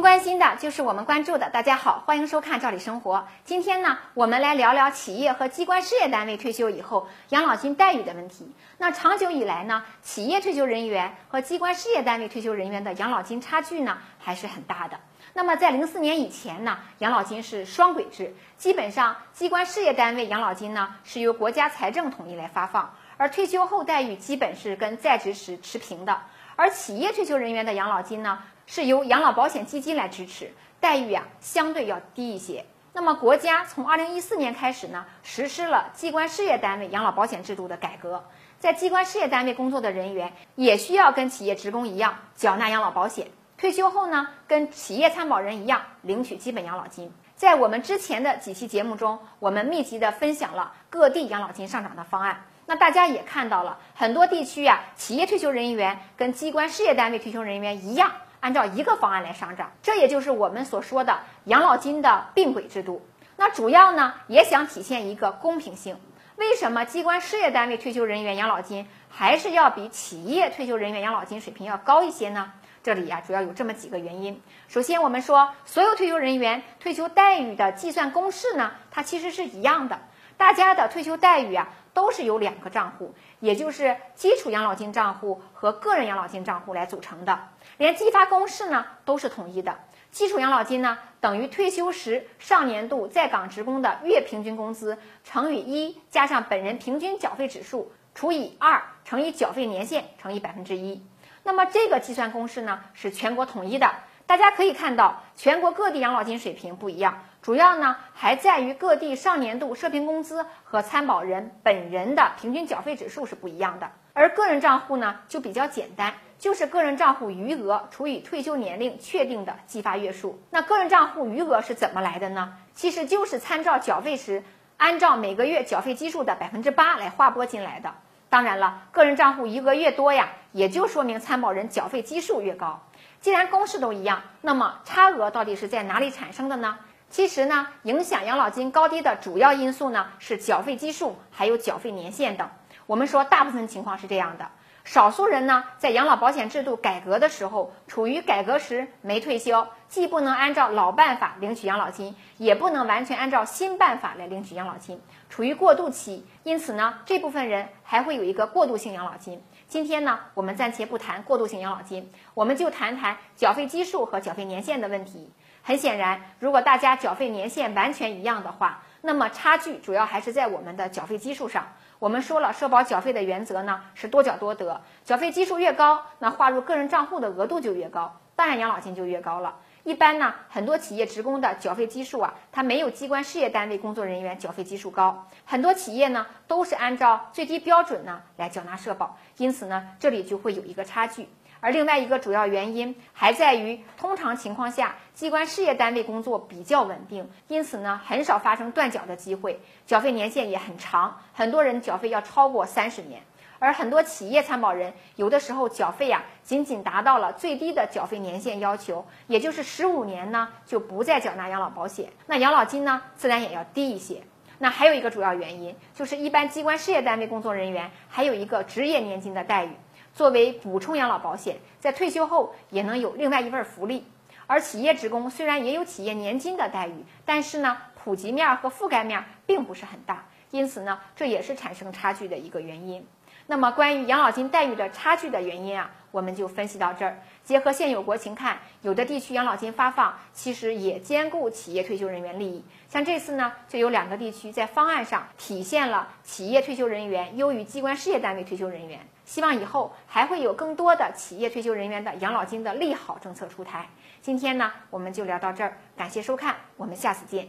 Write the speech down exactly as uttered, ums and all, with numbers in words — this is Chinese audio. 您关心的就是我们关注的。大家好，欢迎收看《赵理生活》。今天呢，我们来聊聊企业和机关事业单位退休以后养老金待遇的问题。那长久以来呢，企业退休人员和机关事业单位退休人员的养老金差距呢还是很大的。那么在零四年以前呢，养老金是双轨制，基本上机关事业单位养老金呢是由国家财政统一来发放，而退休后待遇基本是跟在职时持平的。而企业退休人员的养老金呢，是由养老保险基金来支持，待遇啊相对要低一些。那么国家从二零一四年开始呢，实施了机关事业单位养老保险制度的改革，在机关事业单位工作的人员也需要跟企业职工一样缴纳养老保险，退休后呢，跟企业参保人一样领取基本养老金。在我们之前的几期节目中，我们密集的分享了各地养老金上涨的方案。那大家也看到了，很多地区啊，企业退休人员跟机关事业单位退休人员一样，按照一个方案来上涨，这也就是我们所说的养老金的并轨制度。那主要呢，也想体现一个公平性。为什么机关事业单位退休人员养老金还是要比企业退休人员养老金水平要高一些呢？这里啊，主要有这么几个原因。首先，我们说所有退休人员退休待遇的计算公式呢，它其实是一样的，大家的退休待遇啊，都是由两个账户，也就是基础养老金账户和个人养老金账户来组成的，连计发公式呢都是统一的。基础养老金呢等于退休时上年度在岗职工的月平均工资乘以一加上本人平均缴费指数除以二乘以缴费年限乘以百分之一。那么这个计算公式呢是全国统一的。大家可以看到，全国各地养老金水平不一样，主要呢还在于各地上年度社平工资和参保人本人的平均缴费指数是不一样的。而个人账户呢就比较简单，就是个人账户余额除以退休年龄确定的计发月数。那个人账户余额是怎么来的呢？其实就是参照缴费时按照每个月缴费基数的 百分之八 来划拨进来的。当然了，个人账户余额越多呀，也就说明参保人缴费基数越高。既然公式都一样，那么差额到底是在哪里产生的呢？其实呢，影响养老金高低的主要因素呢是缴费基数还有缴费年限等。我们说大部分情况是这样的，少数人呢在养老保险制度改革的时候处于改革时没退休，既不能按照老办法领取养老金，也不能完全按照新办法来领取养老金，处于过渡期，因此呢这部分人还会有一个过渡性养老金。今天呢，我们暂且不谈过渡性养老金，我们就谈谈缴费基数和缴费年限的问题。很显然，如果大家缴费年限完全一样的话，那么差距主要还是在我们的缴费基数上。我们说了，社保缴费的原则呢是多缴多得，缴费基数越高，那划入个人账户的额度就越高，当然养老金就越高了。一般呢，很多企业职工的缴费基数啊，它没有机关事业单位工作人员缴费基数高。很多企业呢，都是按照最低标准呢来缴纳社保，因此呢，这里就会有一个差距。而另外一个主要原因还在于，通常情况下，机关事业单位工作比较稳定，因此呢，很少发生断缴的机会，缴费年限也很长，很多人缴费要超过三十年。而很多企业参保人有的时候缴费啊，仅仅达到了最低的缴费年限要求，也就是十五年呢就不再缴纳养老保险，那养老金呢自然也要低一些。那还有一个主要原因就是一般机关事业单位工作人员还有一个职业年金的待遇，作为补充养老保险，在退休后也能有另外一份福利。而企业职工虽然也有企业年金的待遇，但是呢普及面和覆盖面并不是很大，因此呢这也是产生差距的一个原因。那么关于养老金待遇的差距的原因啊，我们就分析到这儿。结合现有国情看，有的地区养老金发放其实也兼顾企业退休人员利益。像这次呢，就有两个地区在方案上体现了企业退休人员优于机关事业单位退休人员。希望以后还会有更多的企业退休人员的养老金的利好政策出台。今天呢，我们就聊到这儿，感谢收看，我们下次见。